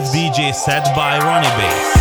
live DJ set by Rony Bass.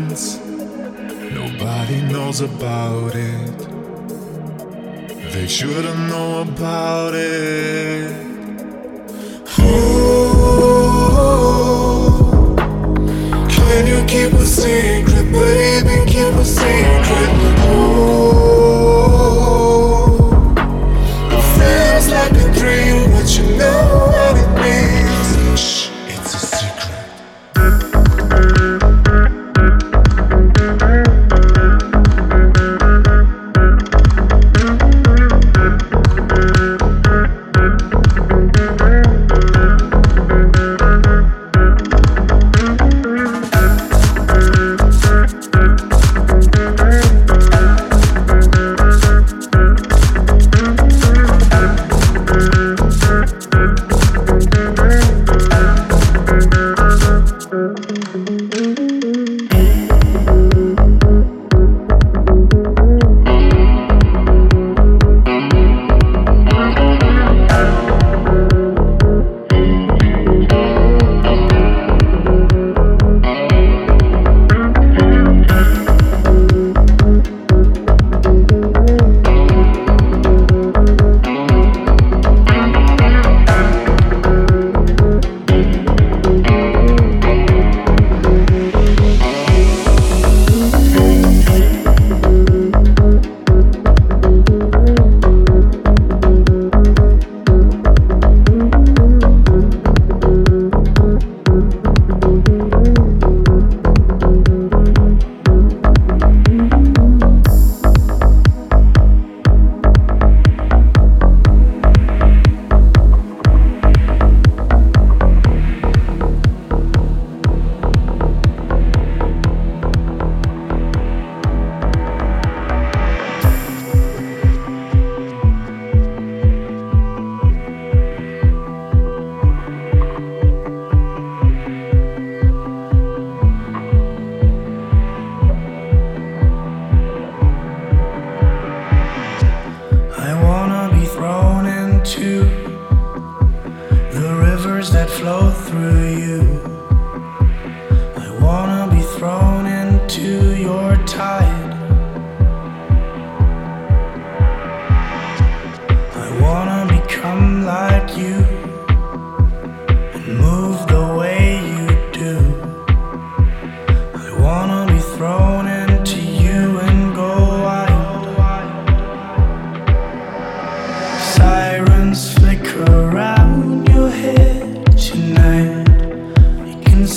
friends, nobody knows about it. They shouldn't know about it. Oh, can you keep a secret, baby? Keep a secret. Oh, it feels like a dream, but you know what it means. Shh, it's a secret.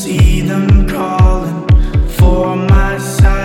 See them calling for my side.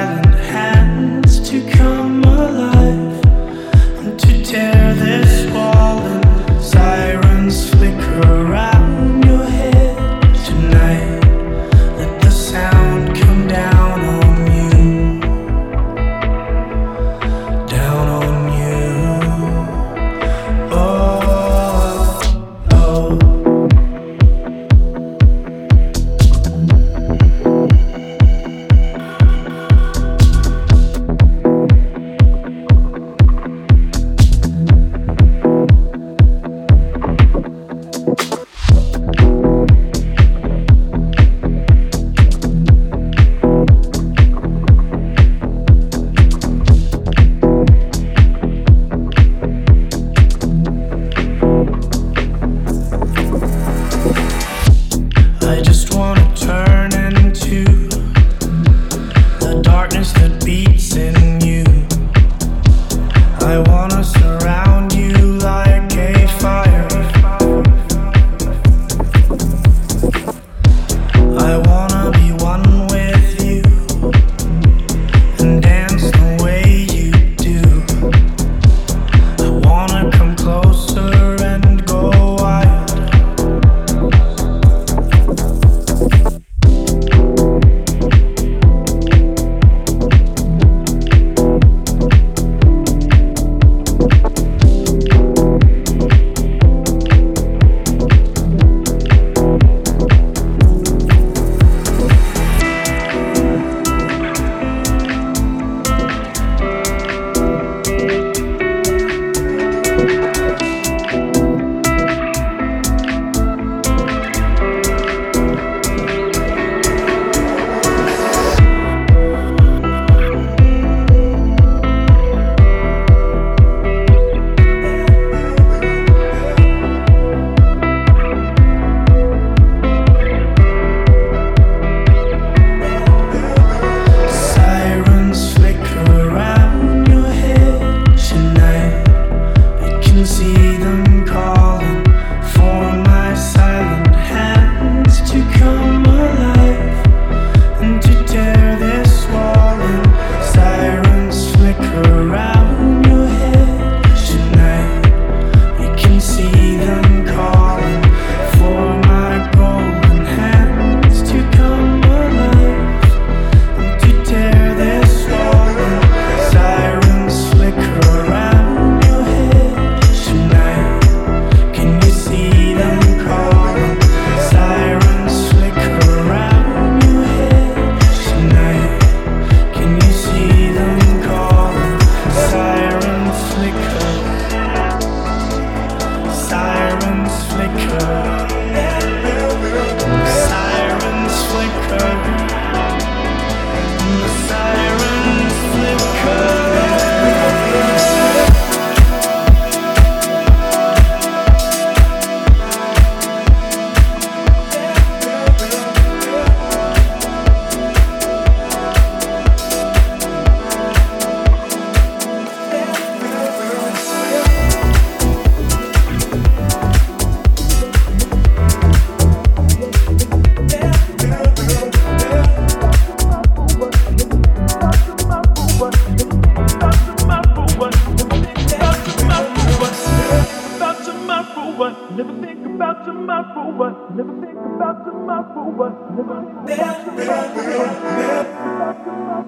Now's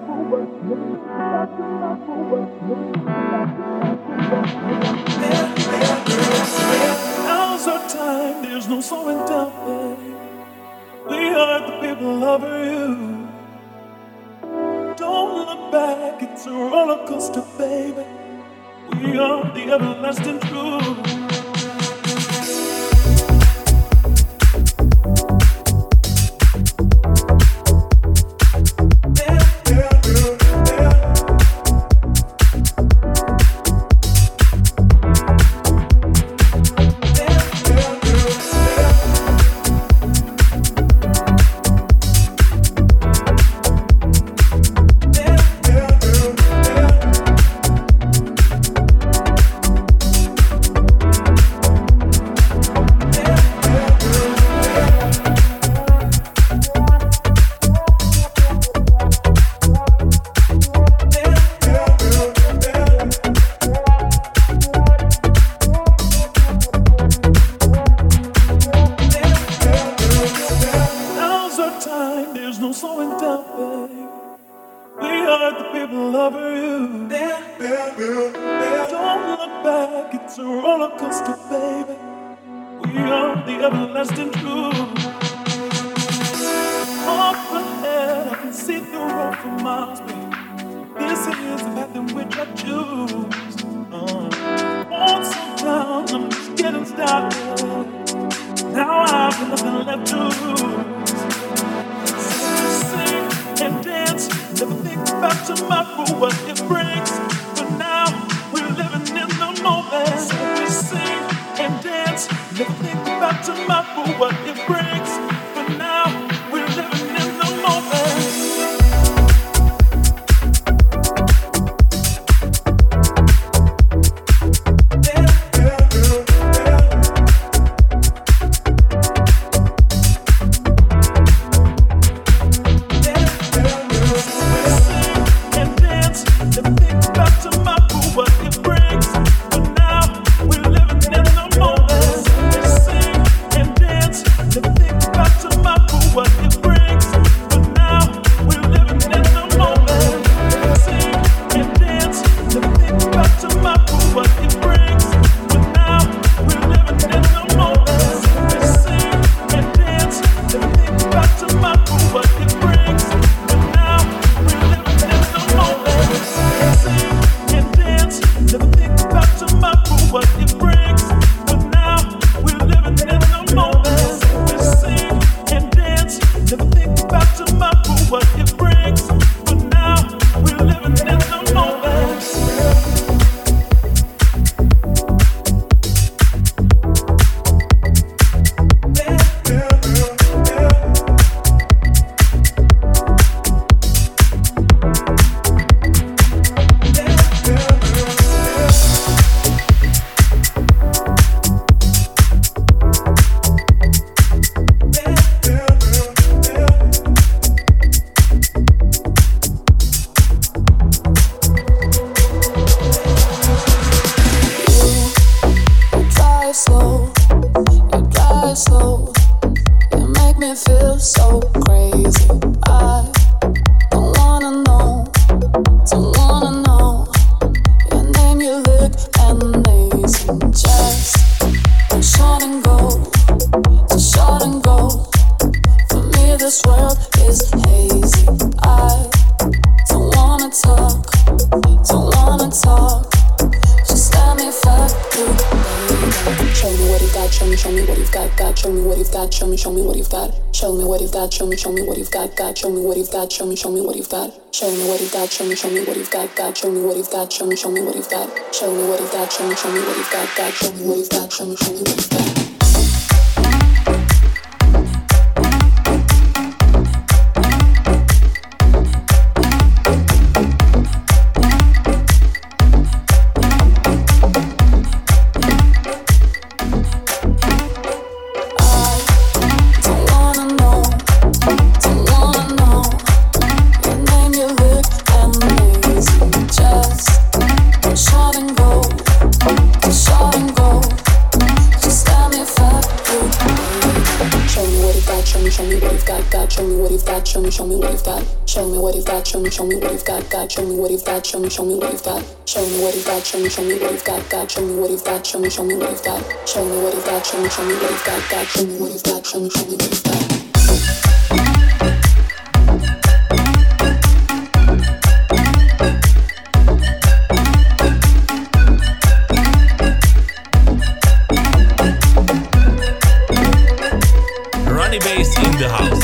our time, there's no slowing down, babe. We are the people of you. Don't look back, it's a roller coaster, baby. We are the everlasting truth. Show me what you've got. Show me what you've got, show me what you've got, show me what you've got, show me what you've got, show me what you've got, show me what you've got, show me what you've got, show me what you've got, show me what you've got, show me what you've got, show me what you've got, show me what you've got. Rony Bass in the house.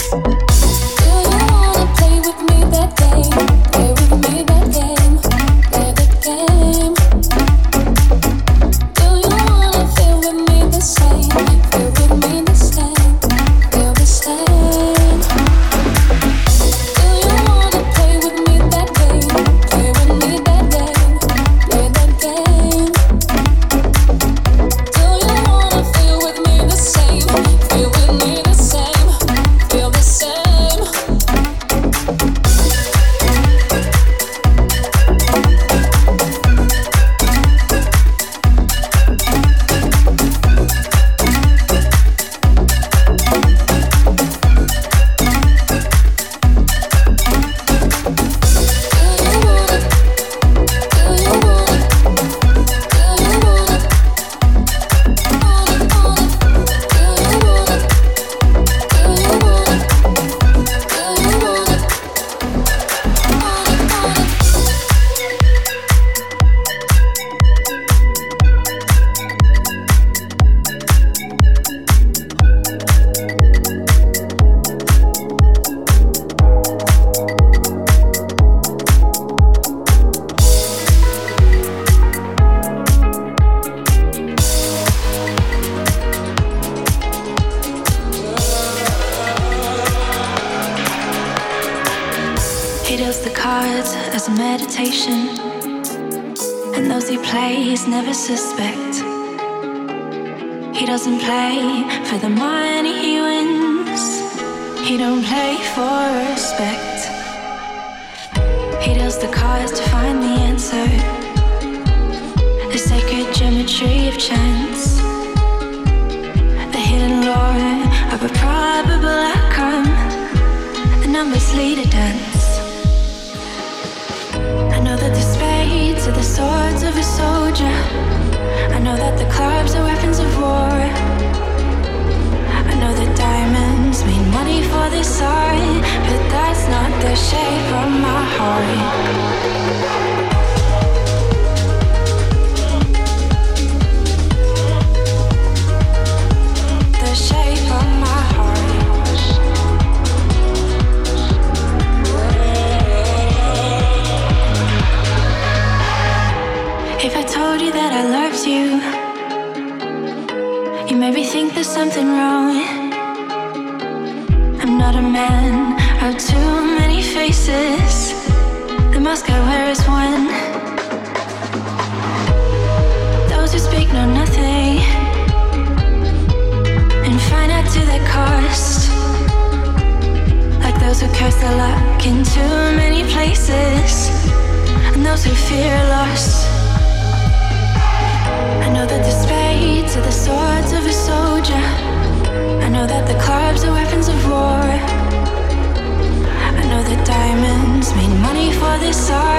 Made money for this art,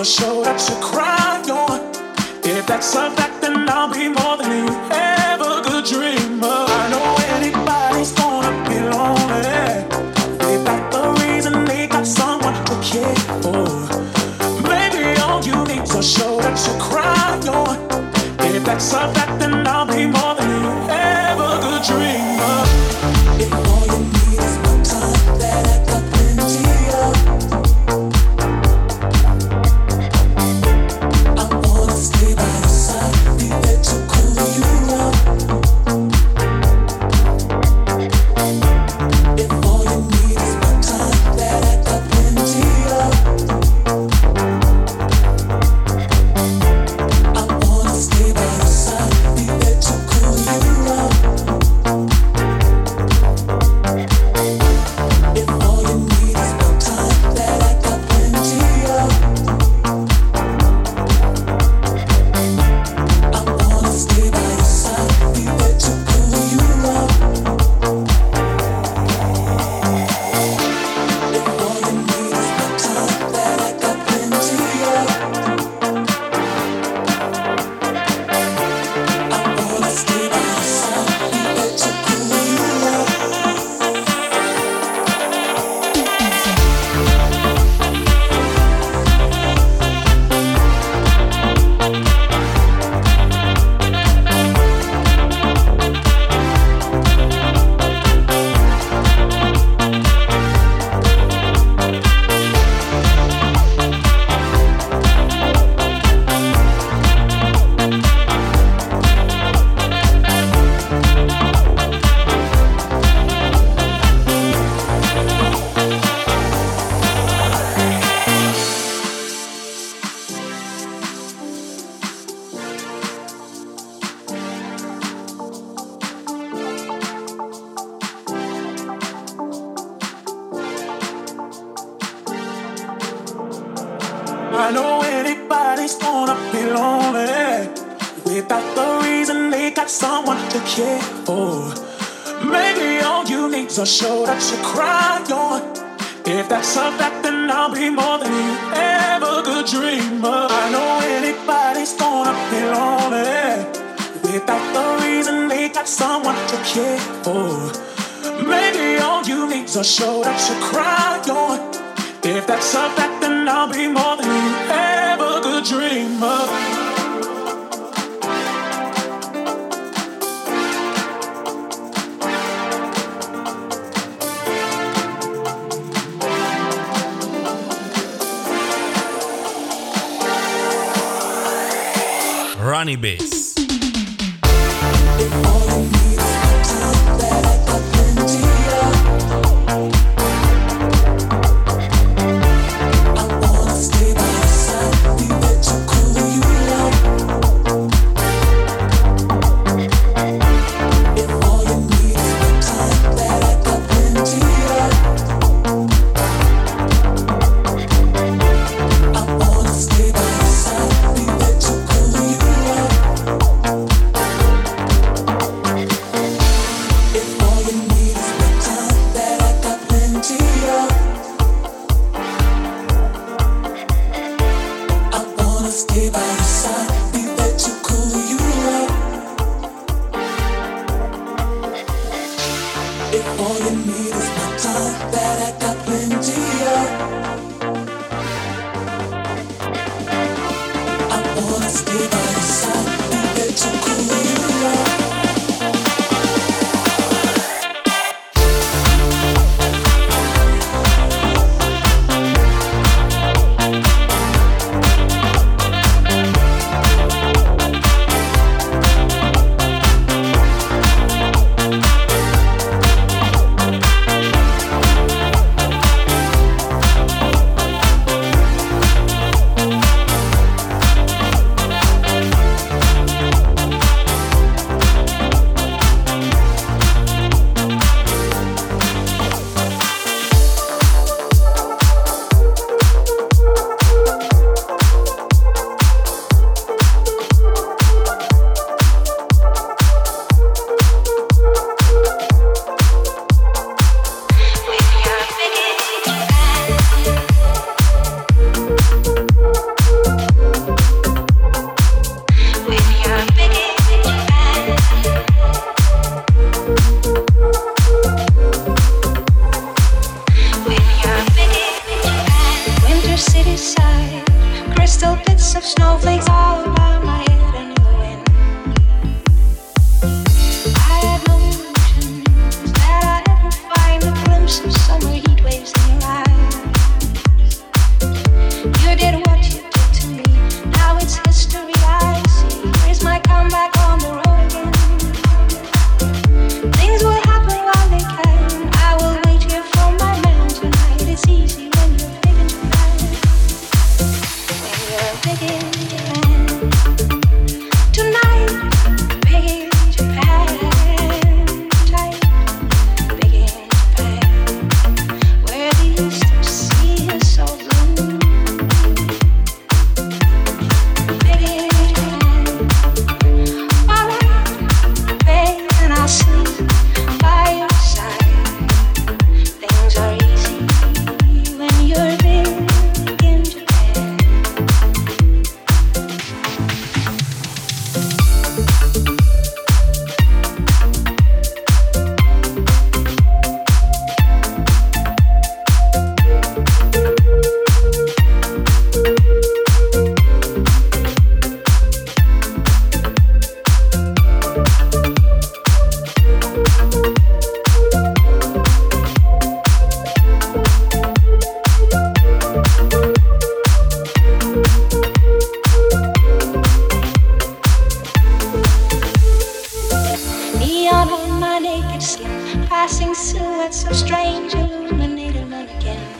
a shoulder to cry on. If that's a fact, then I'll be more than you ever could dream of. I know anybody's gonna be lonely. They got the reason, they got someone to care for. Baby, all you need's a shoulder to cry on. If that's a fact, then I'll be more than you ever could dream of. If all you need is one time, that I got plenty of. I know anybody's gonna be lonely. Without the reason, they got someone to care for. Maybe all you need's a shoulder to cry on. If that's a fact, then I'll be more than you ever could dream of. I know anybody's gonna be lonely. Without the reason, they got someone to care for. Maybe all you need's a shoulder to cry on. If that's a fact, then I'll be more than you ever could dream of. Rony Bass. passing silhouettes so strange illuminate none again.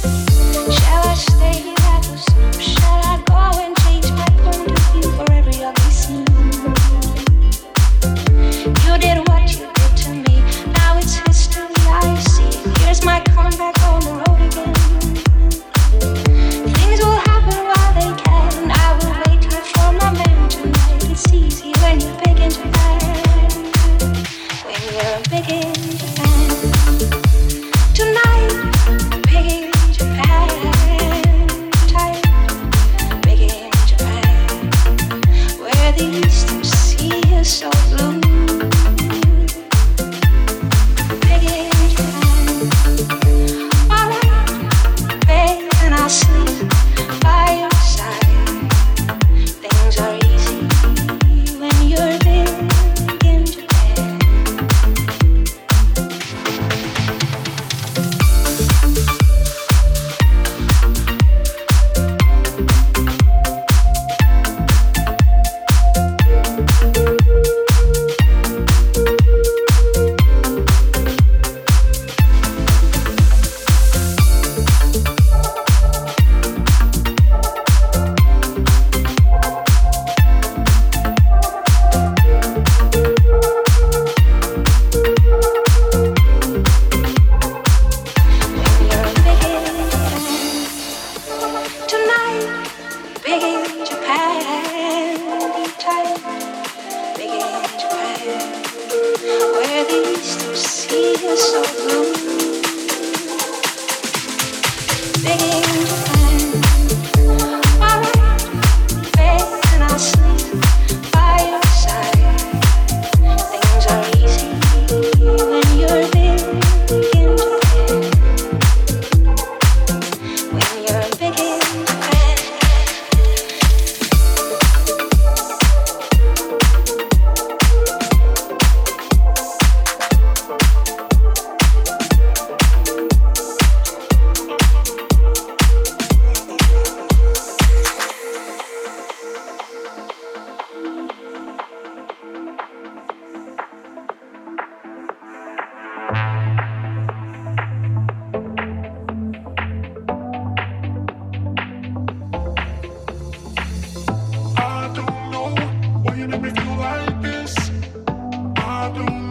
Shall I stay here at the snoop? Shall I go and change my point of view for every ugly scene? You did what you did to me, now it's history I see. Here's my comeback on the road again. Things will happen while they can, I will wait here for my man tonight. It's easy when you begin to die. We're picking Japan tonight, picking Japan tight, picking Japan, where the eastern sea is so blue. Picking Japan, while I beg and I sleep by your side, things are easy when you're there. I don't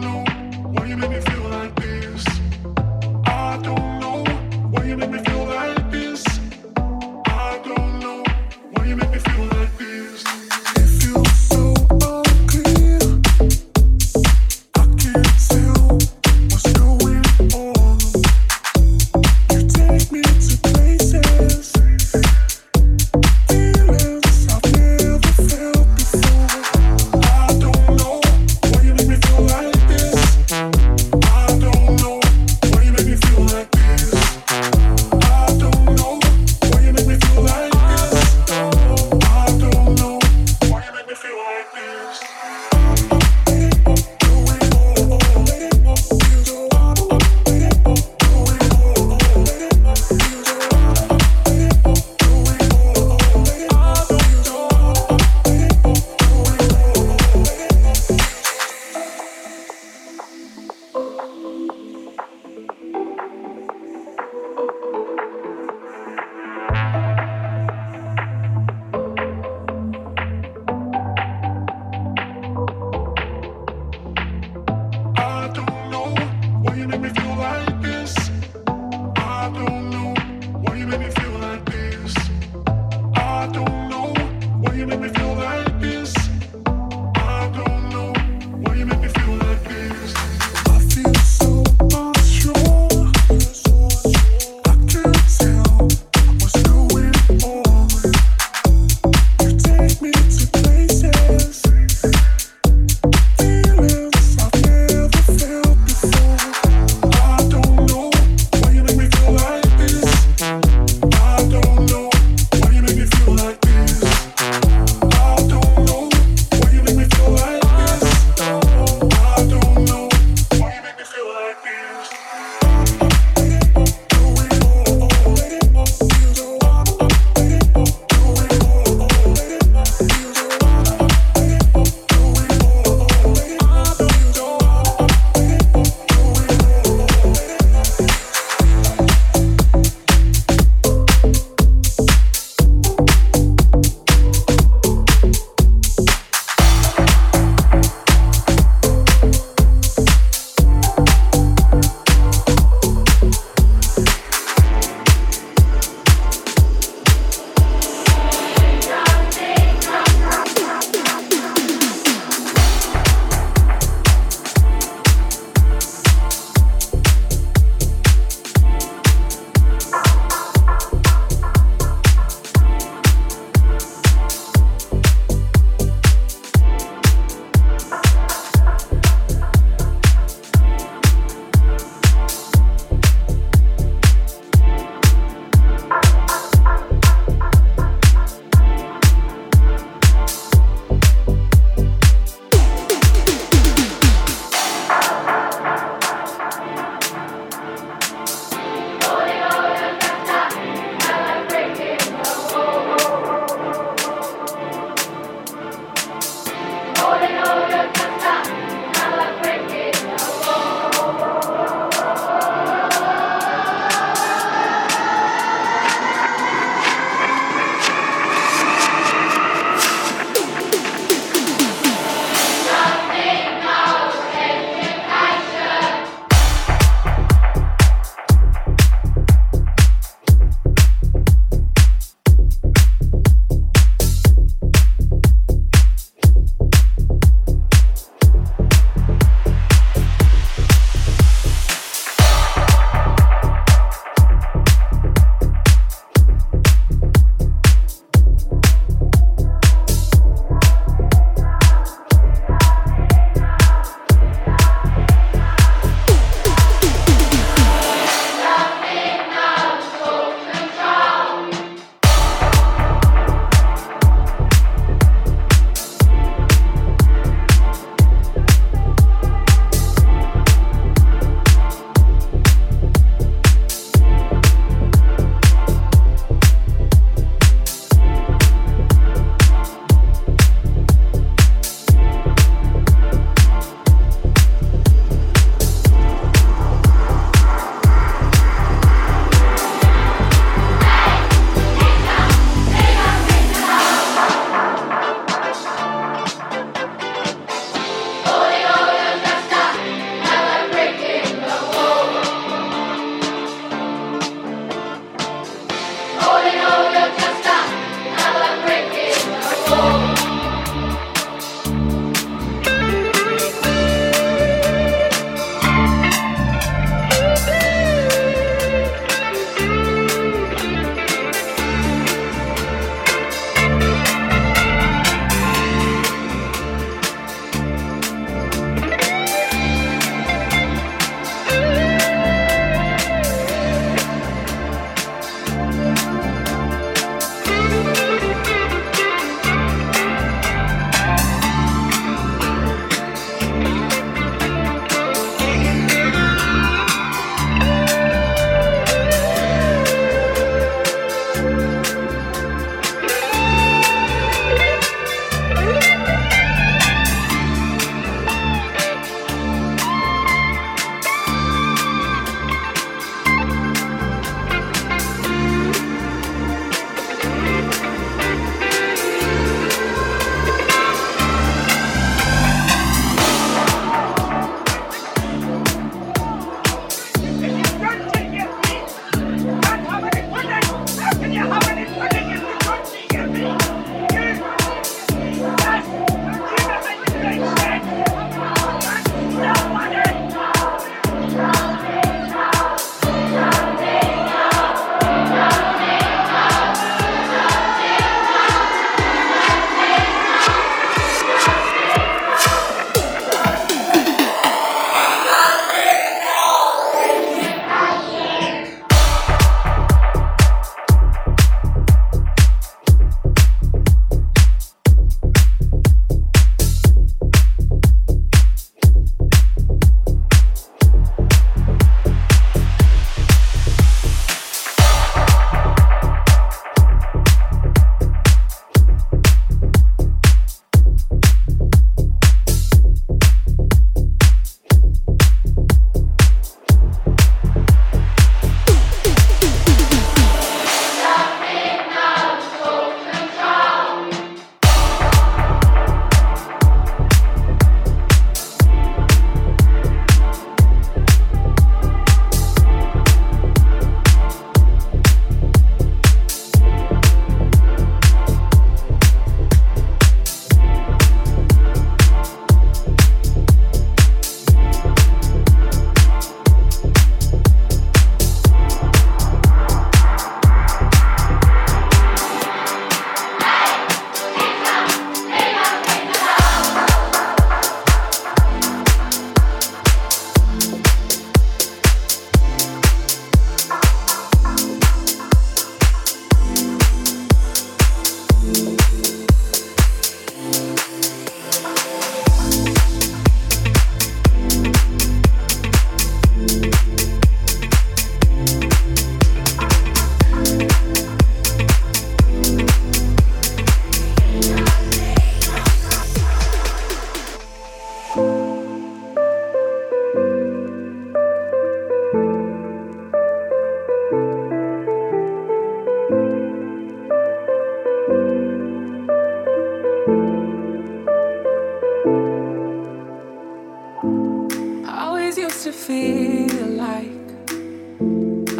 always used to feel like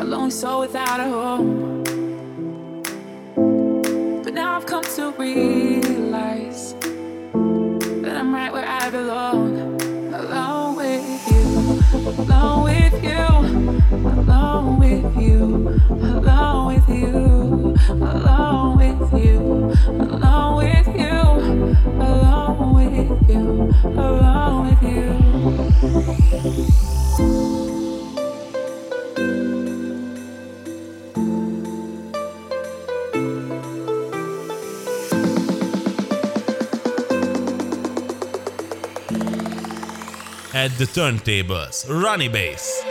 a lonely soul without a home. But now I've come to realize that I'm right where I belong. Alone with you, alone with you, alone with you, alone with you, alone with you, alone with you, alone with you, alone with you. At the turntables, Rony Bass.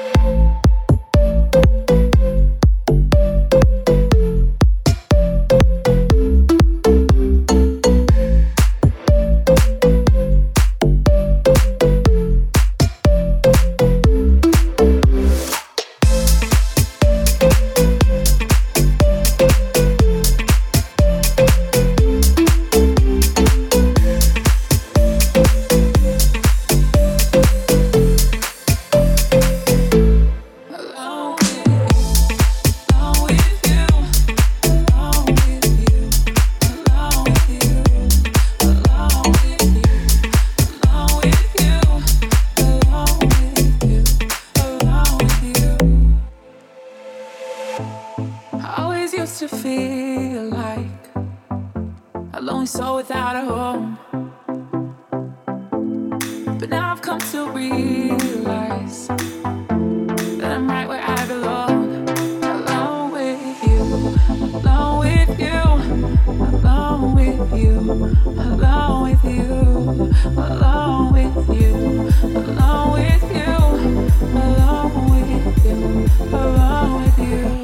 To feel like a lonely soul without a home, but now I've come to realize that I'm right where I belong. Alone with you, alone with you, alone with you, alone with you, alone with you, alone with you, alone with you, alone with you.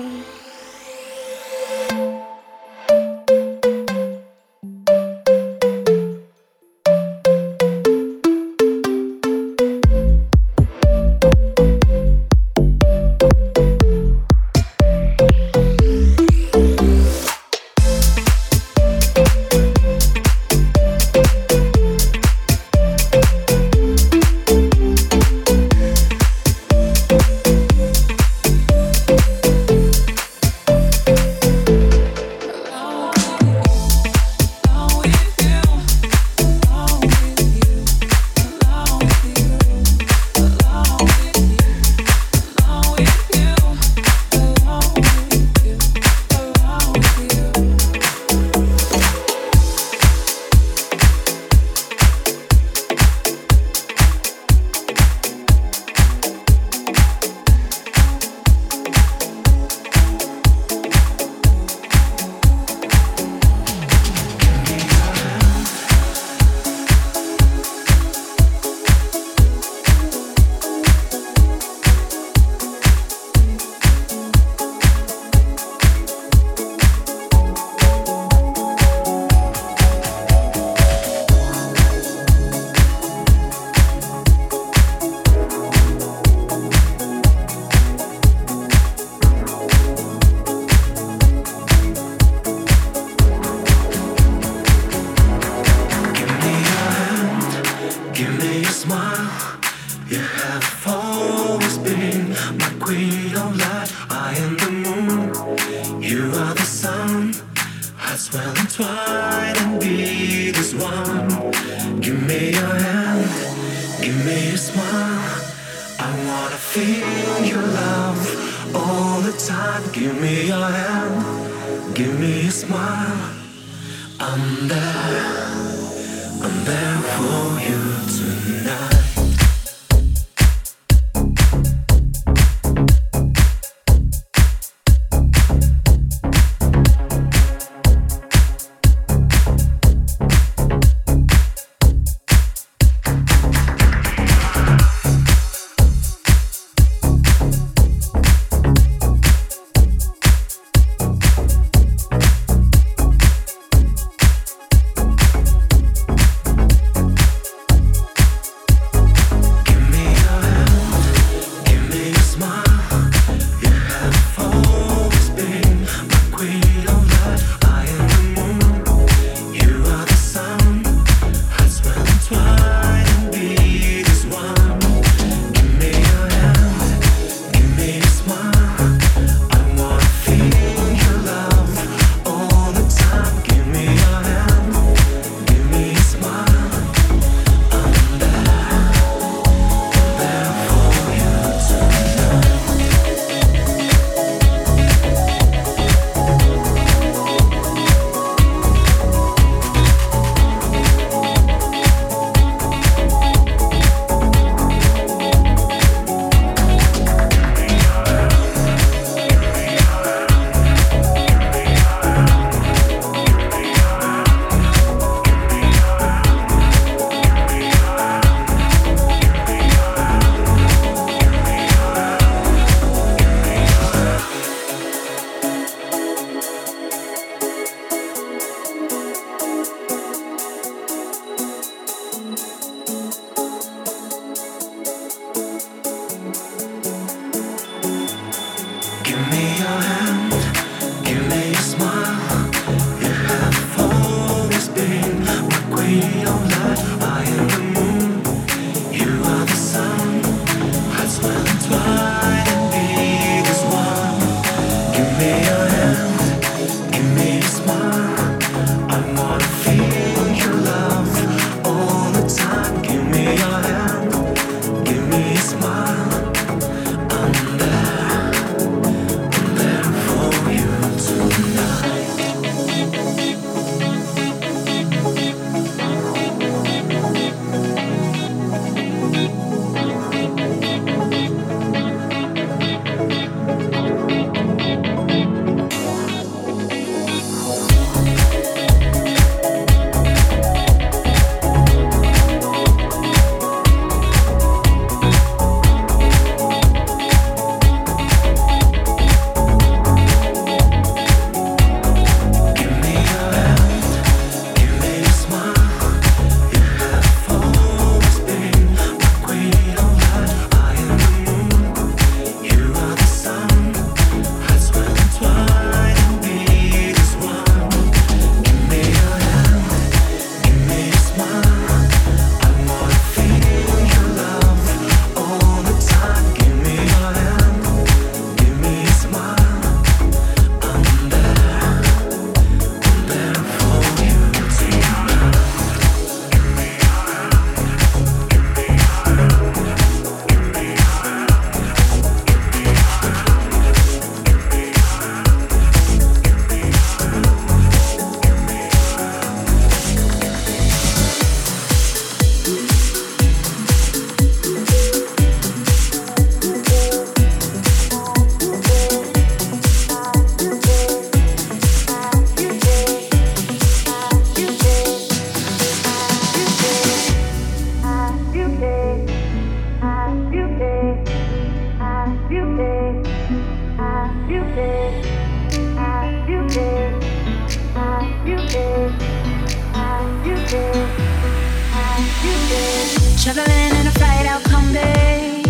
traveling in a fried-out combi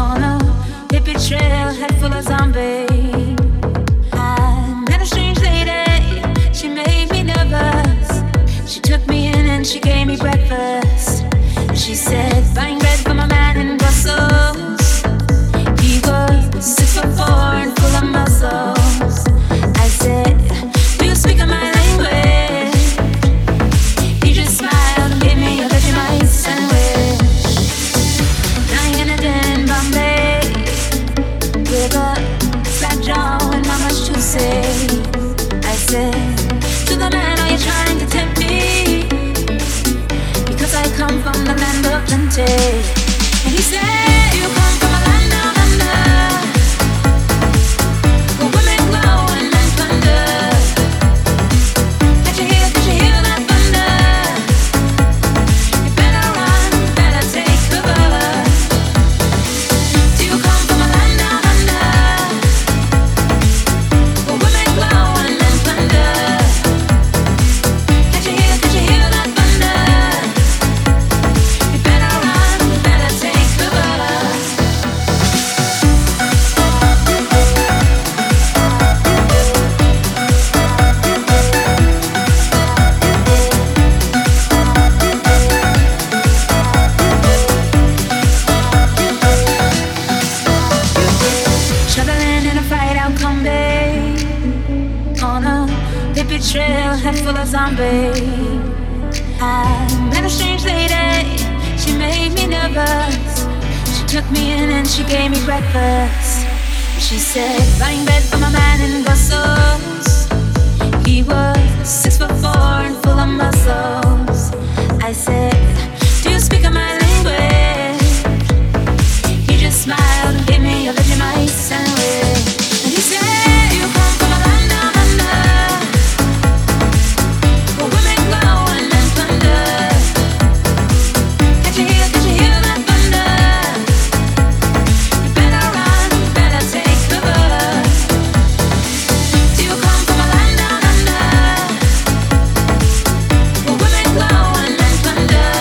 on a hippie trail head full of zombies. I met a strange lady, she made me nervous. She took me in and she gave me breakfast. She said, buying bread for my man in Brussels. He was 6'4" and full of muscles. I said, do you speak of my language? He just smiled and gave me a Vegemite sandwich. Dying in a den in Bombay with a flat jaw and not much to say. I said, to the man, are you trying to tempt me? Because I come from the land of plenty. And he said, you come from a land down under, where women grow and men plunder. Did you hear that thunder? You better run, better take cover. Do you come from a land down under, where women grow and men plunder? Did you hear that thunder? You better run, better take cover. Traveling in a fried-out combi on a hippie trail head full of zombies. I met a strange lady, she made me nervous. She took me in and she gave me breakfast. She said, buying bread for my man in Brussels. He was 6'4" and full of muscles. I said, do you speak of my language? He just smiled and gave me a Vegemite sandwich. And he said, you come from a land down under, where women grow and men plunder. Did you hear that thunder? You better run, better take cover. Do you come from a land down under, where women grow and men plunder?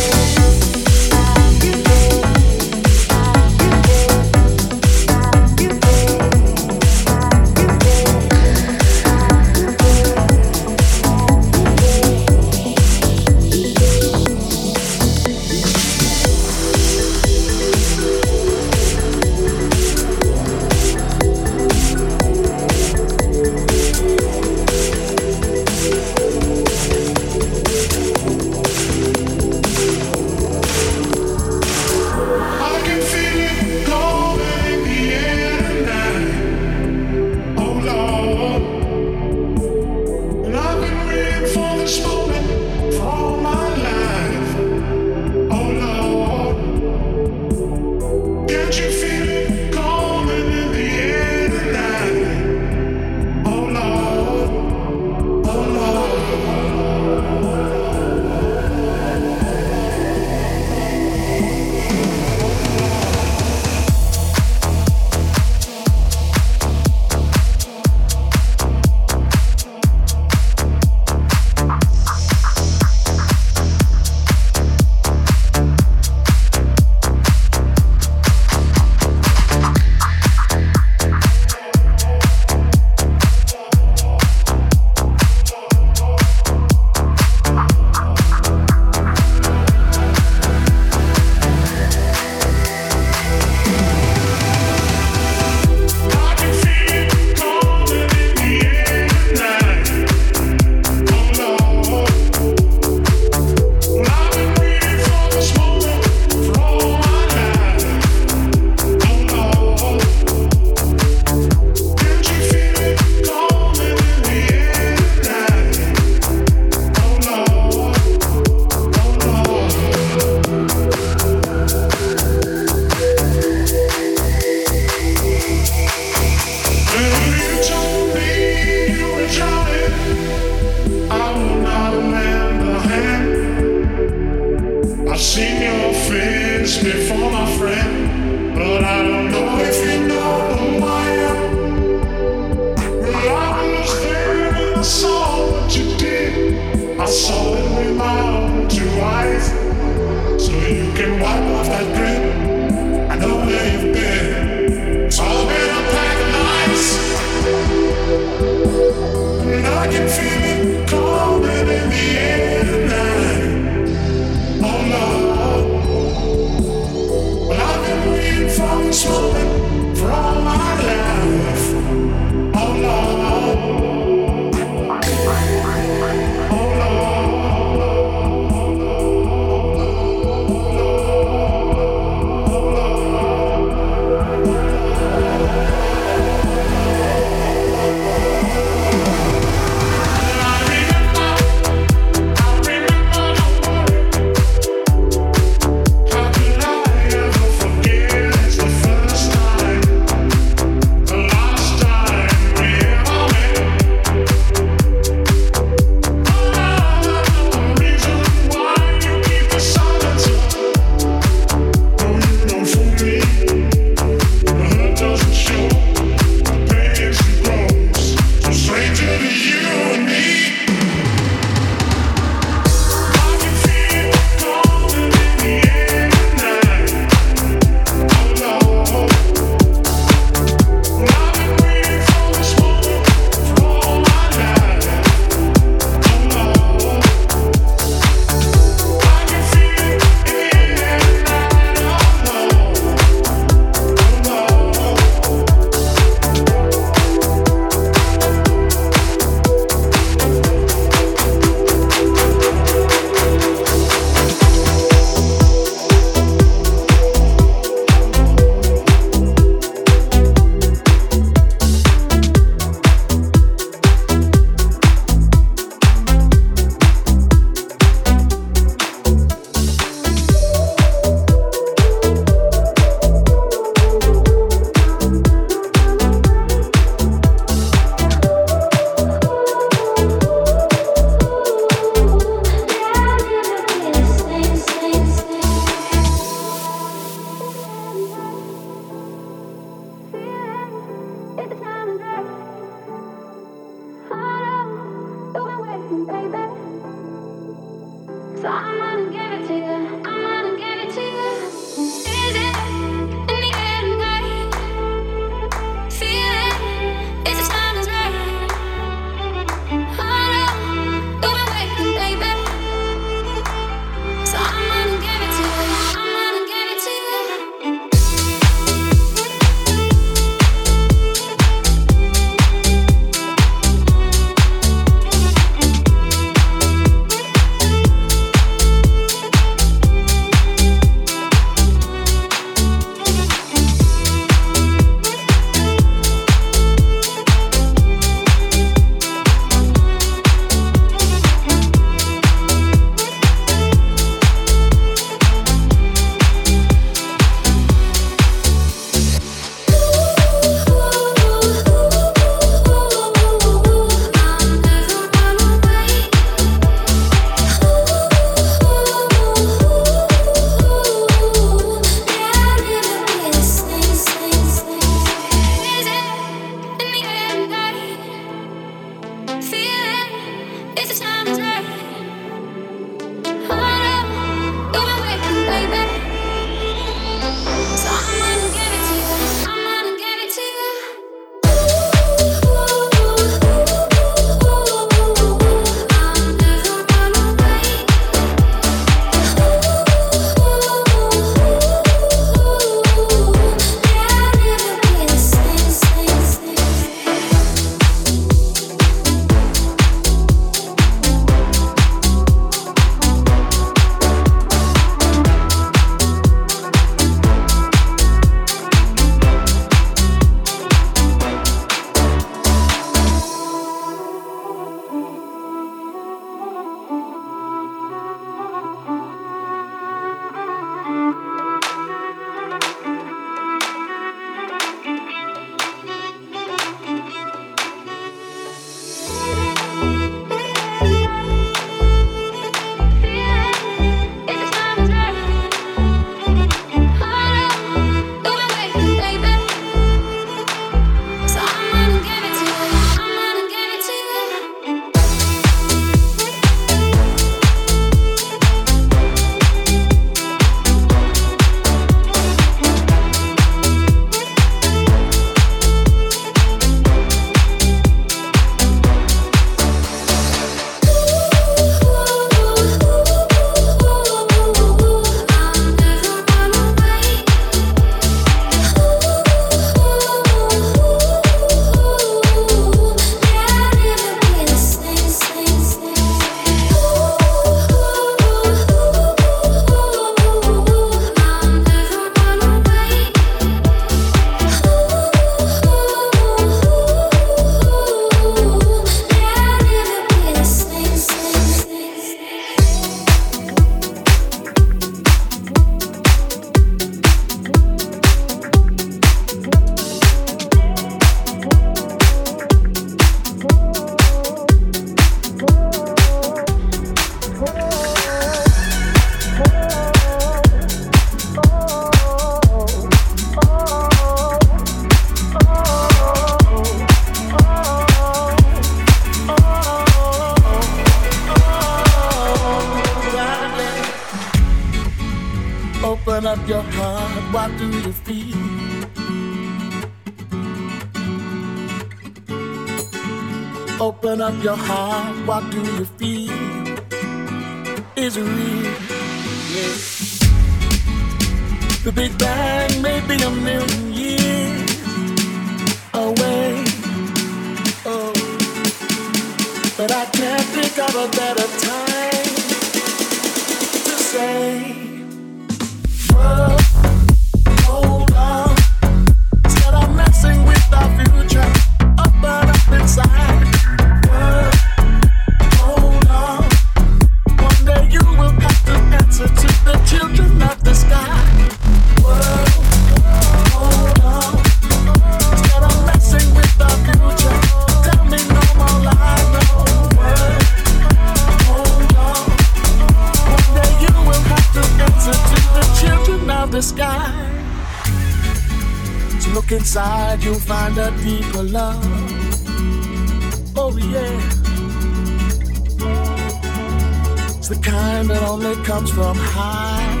It's the kind that only comes from high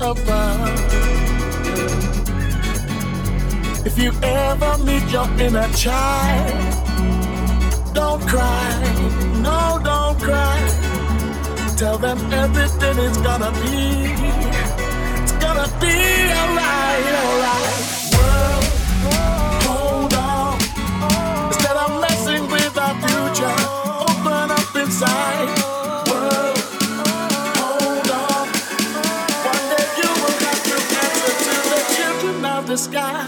above. If you ever meet your inner child, don't cry, no, don't cry. Tell them everything is gonna be, it's gonna be alright, alright. Sky.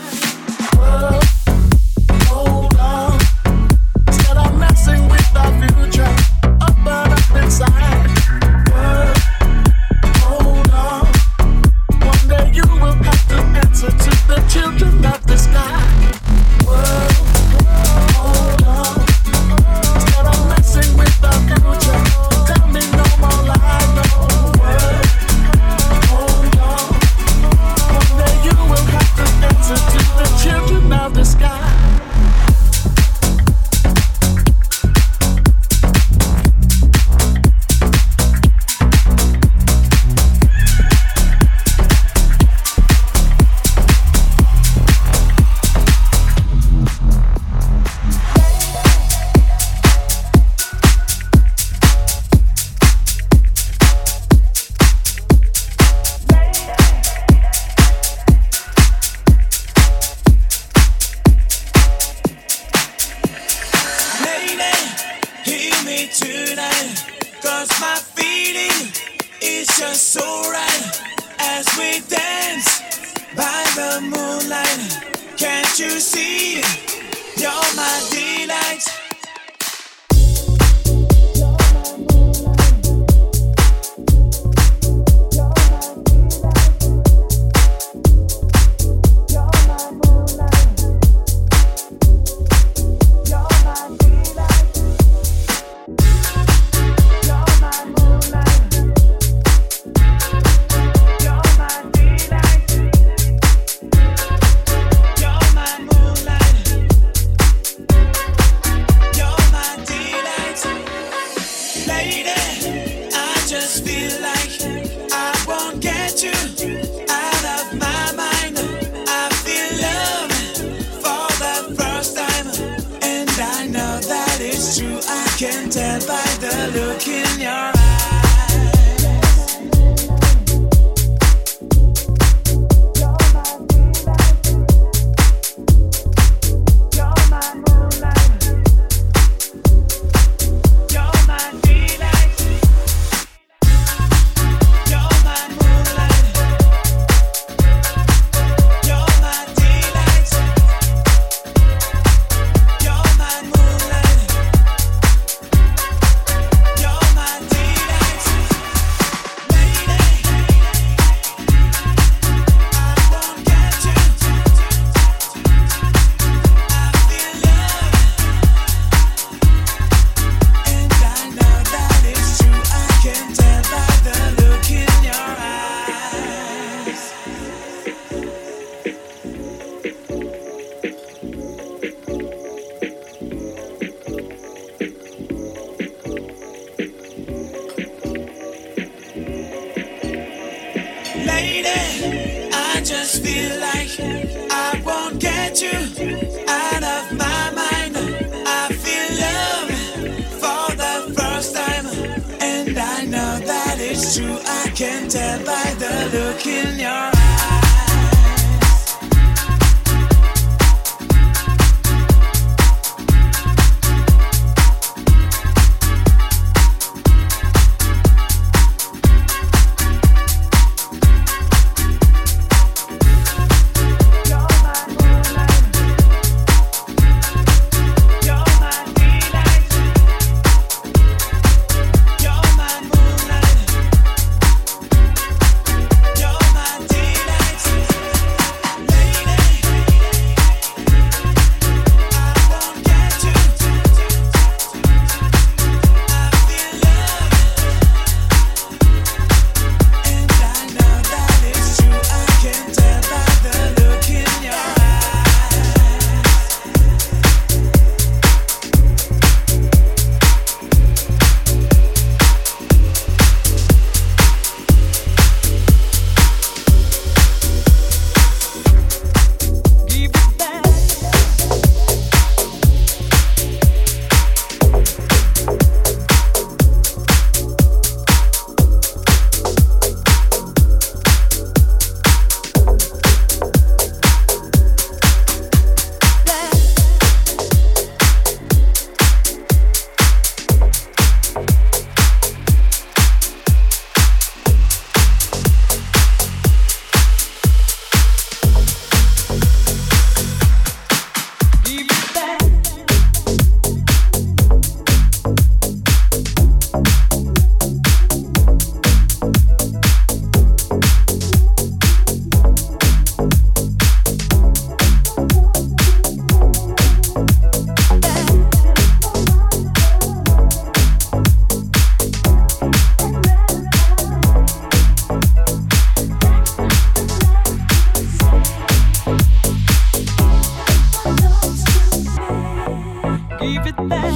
give it back.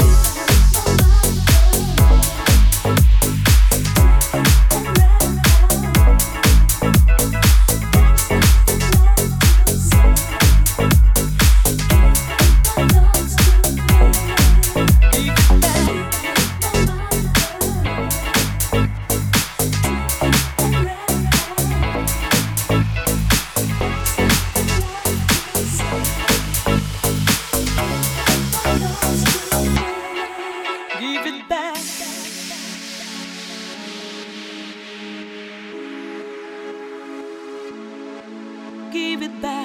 Give it back.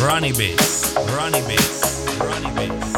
Rony Bass, Rony Bass, Rony Bass.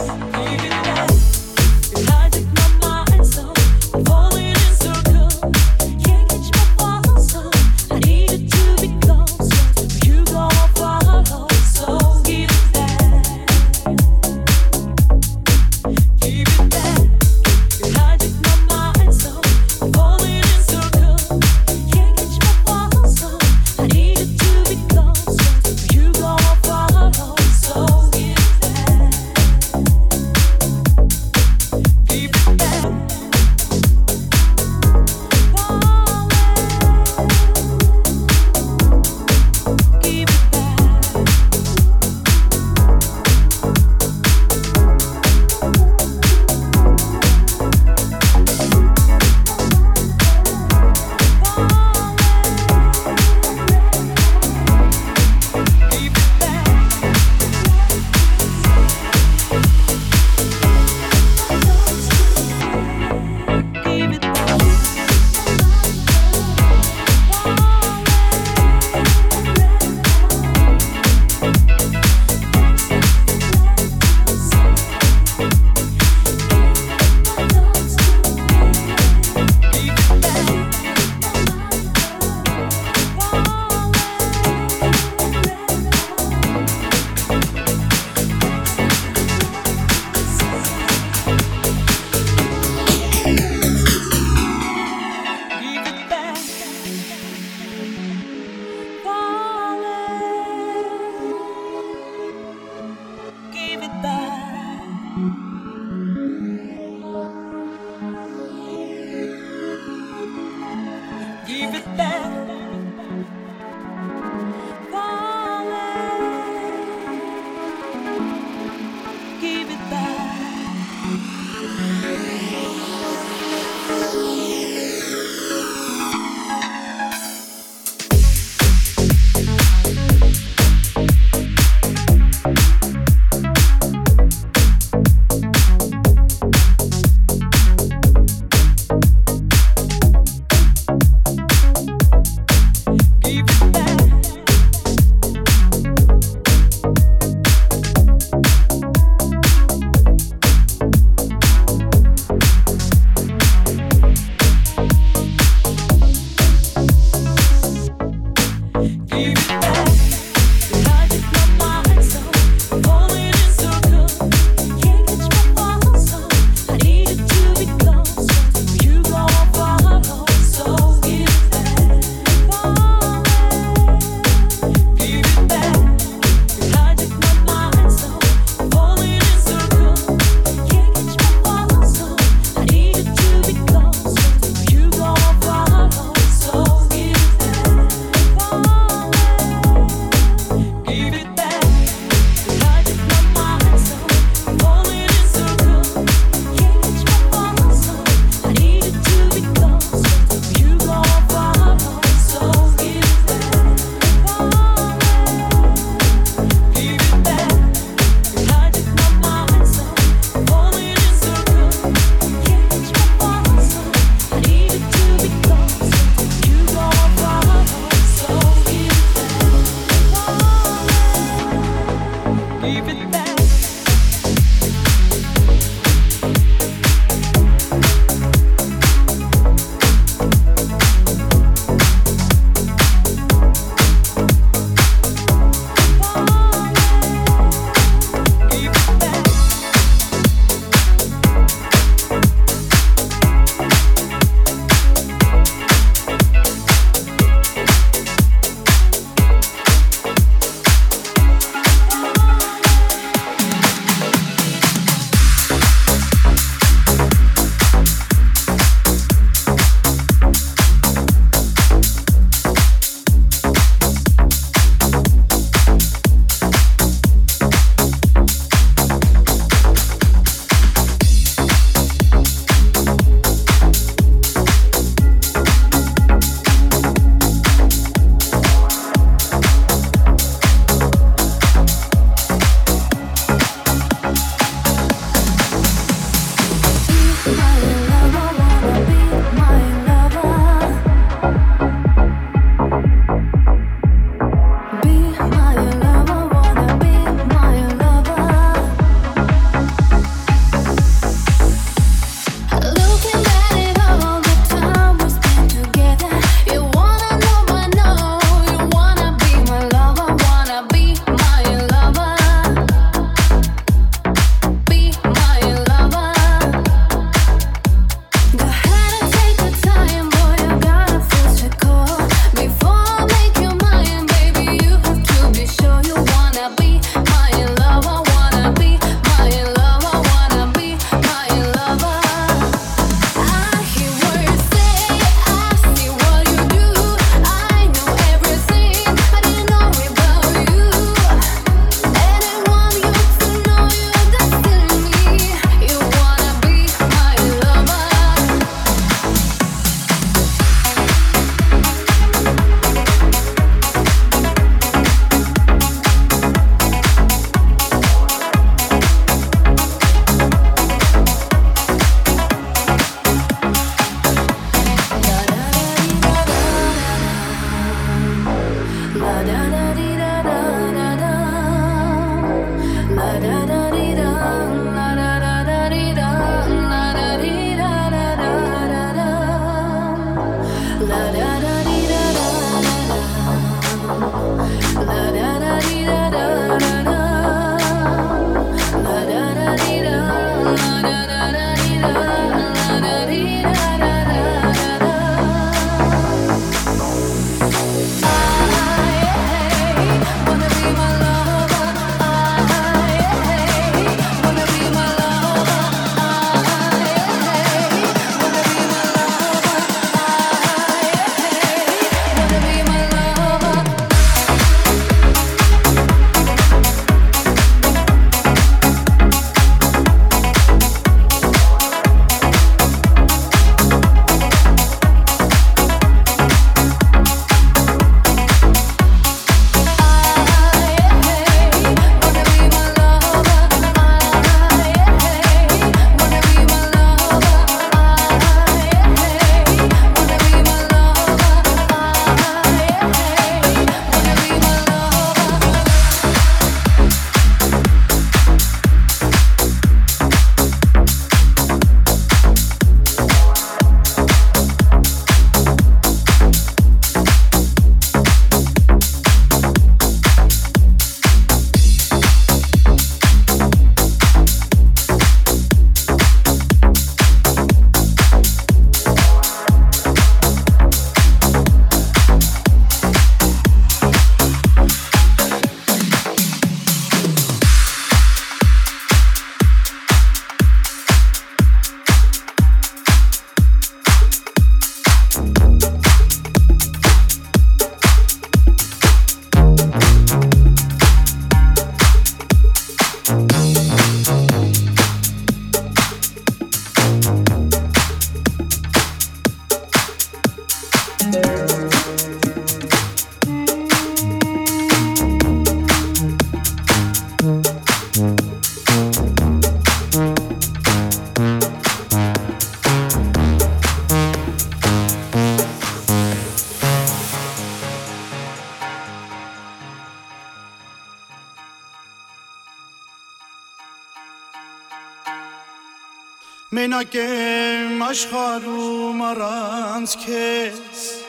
Menachem Ashkaru Marans Kes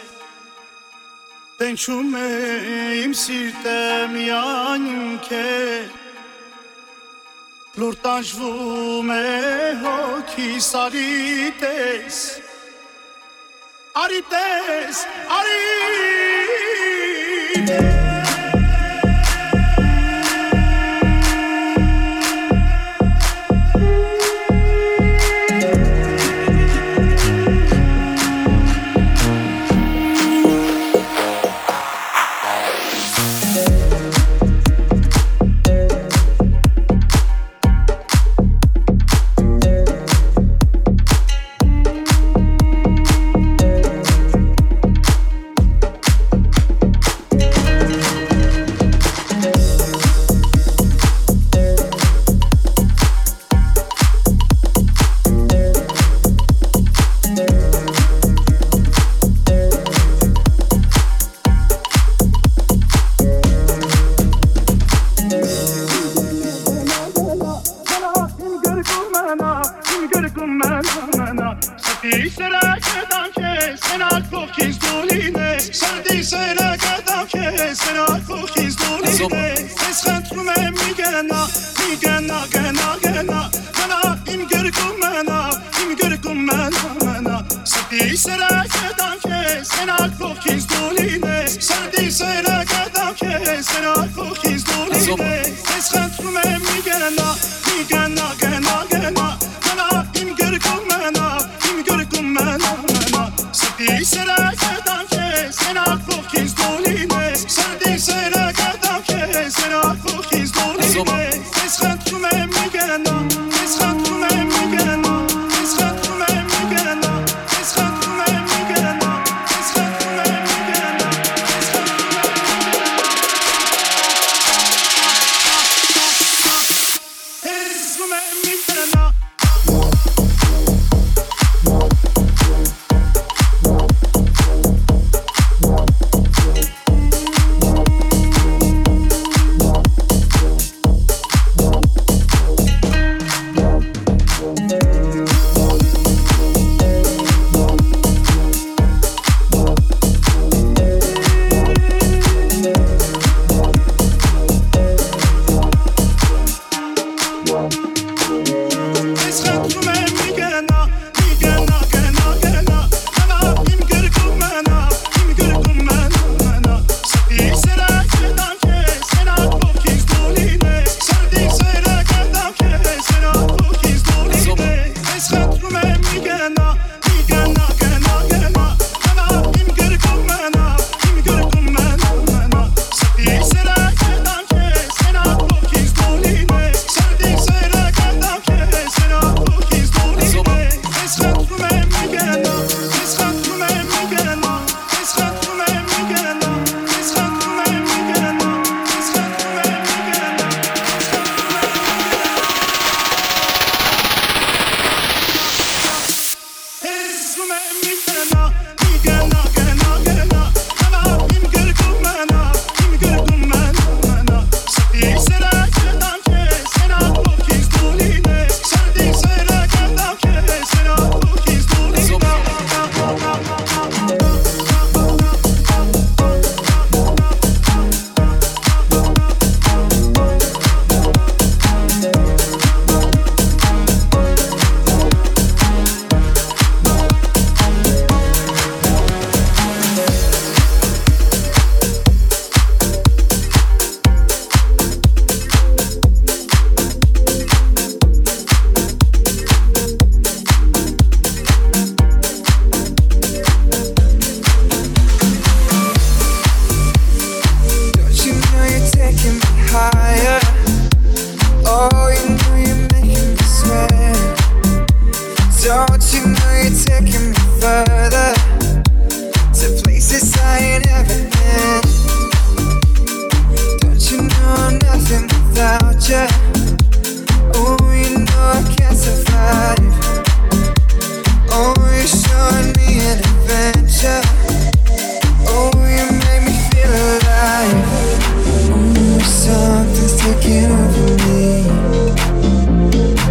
Den Shume im Sirtem Yan Ke Lurtajvu Meho Kisarites Arites Arites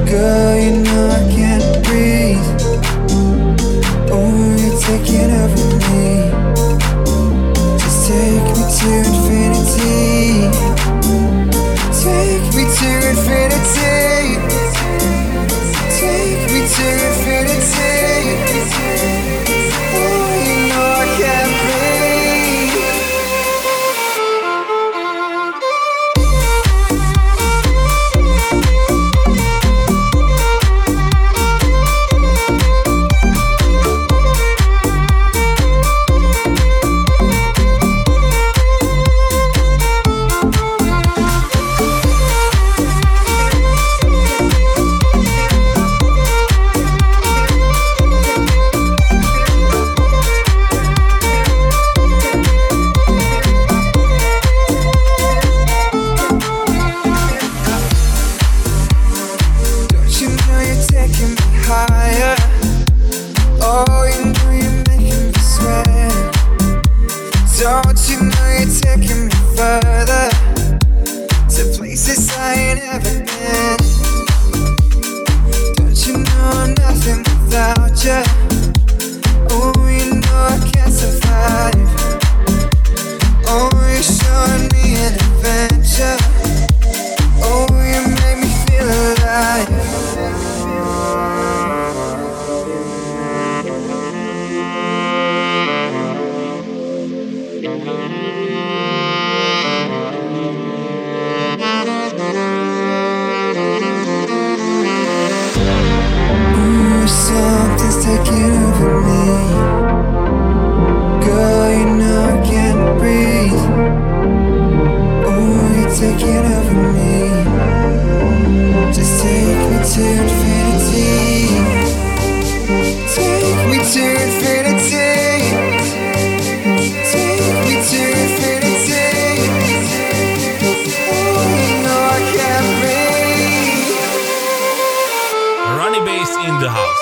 Girl, you know I can't breathe. inside everything. Don't you know I'm nothing without you? Oh, you know I can't survive. Oh, you're showing me an adventure. Oh, you make me feel alive. Something's taking over me. Girl, you know I can't breathe. Oh, you're taking over me. Just take me to infinity. Take me to infinity. Take me to infinity. Oh, you know I can't breathe. Rony Bass in the house.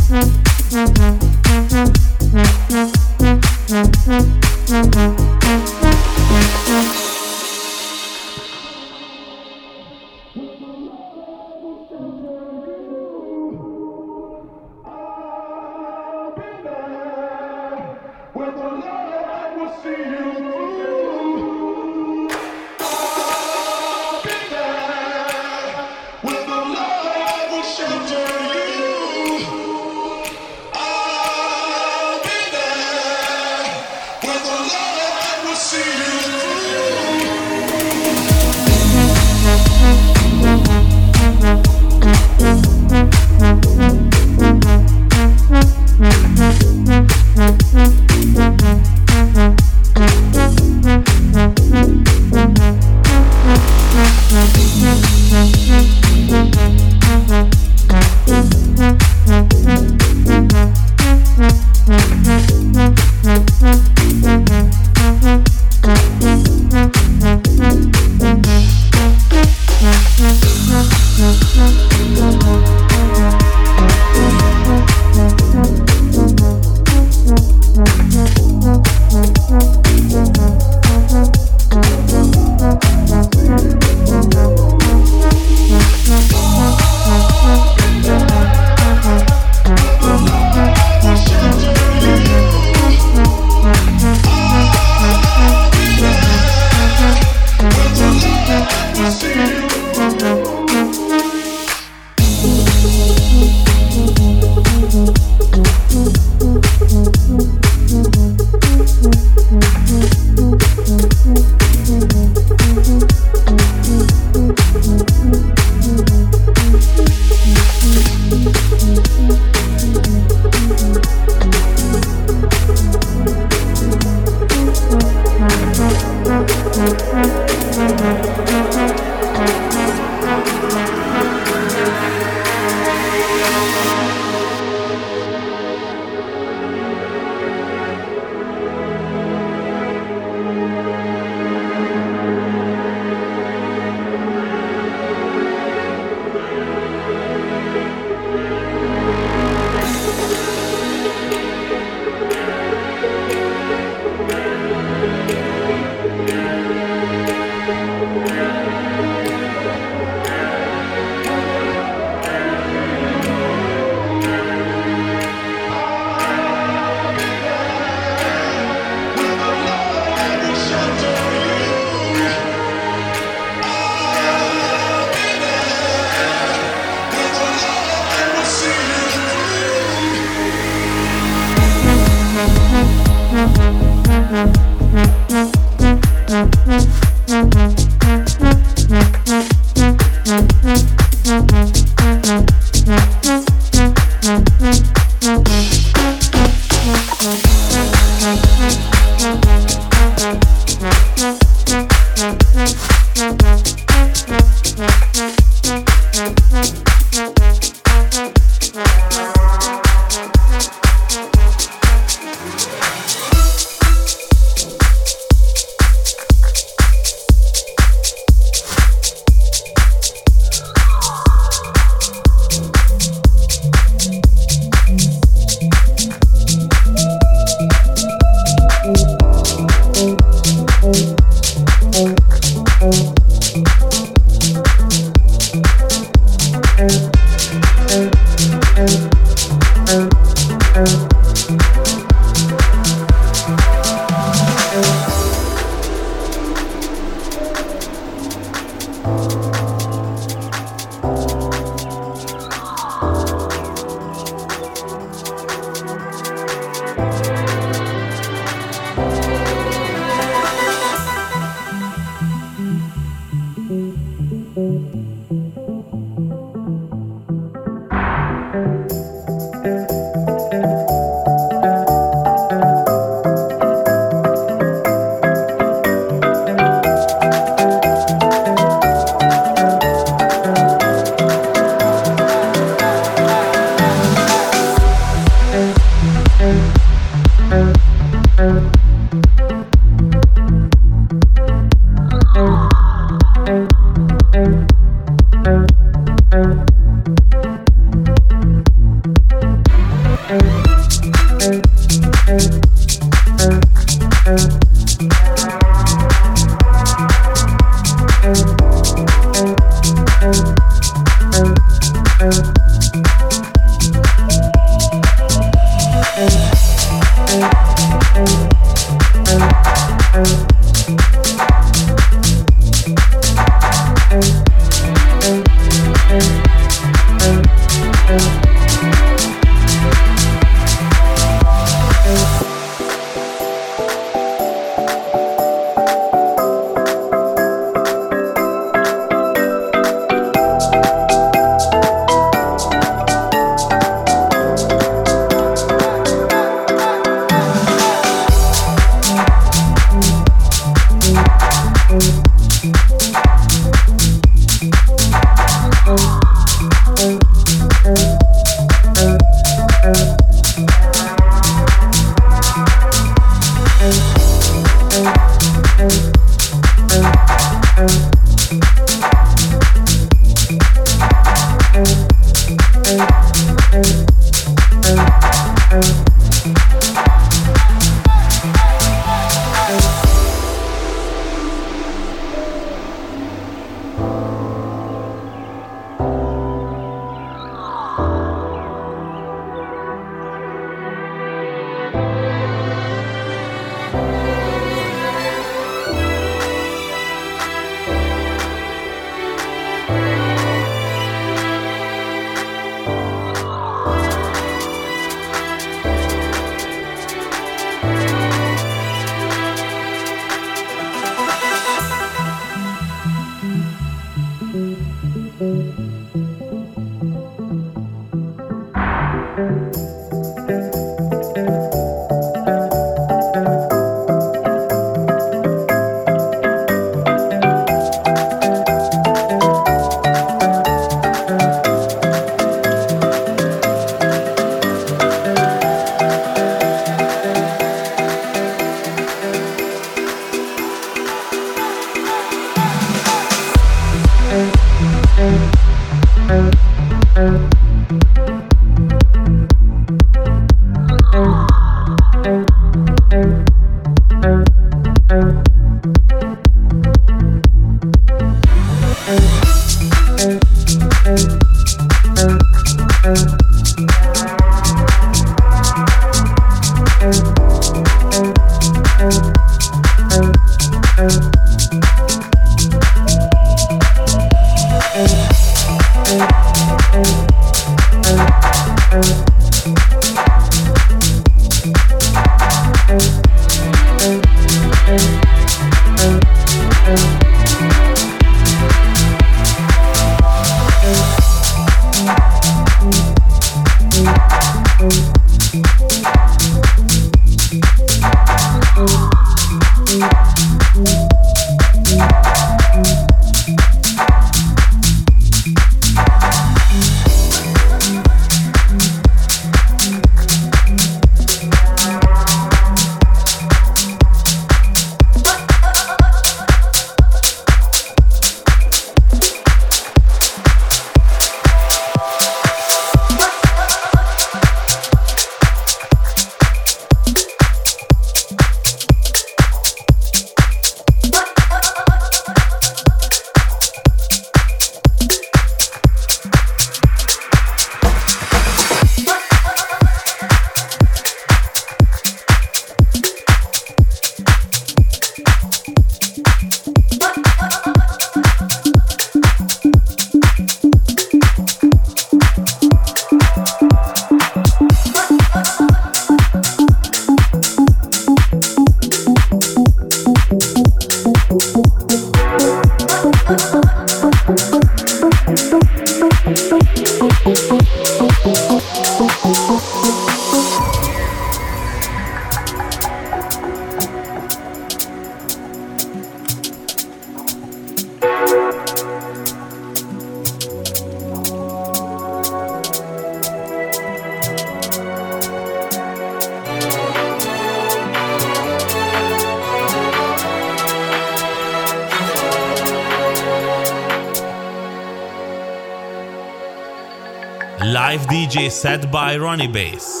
Live DJ set by Rony Bass.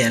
Yeah,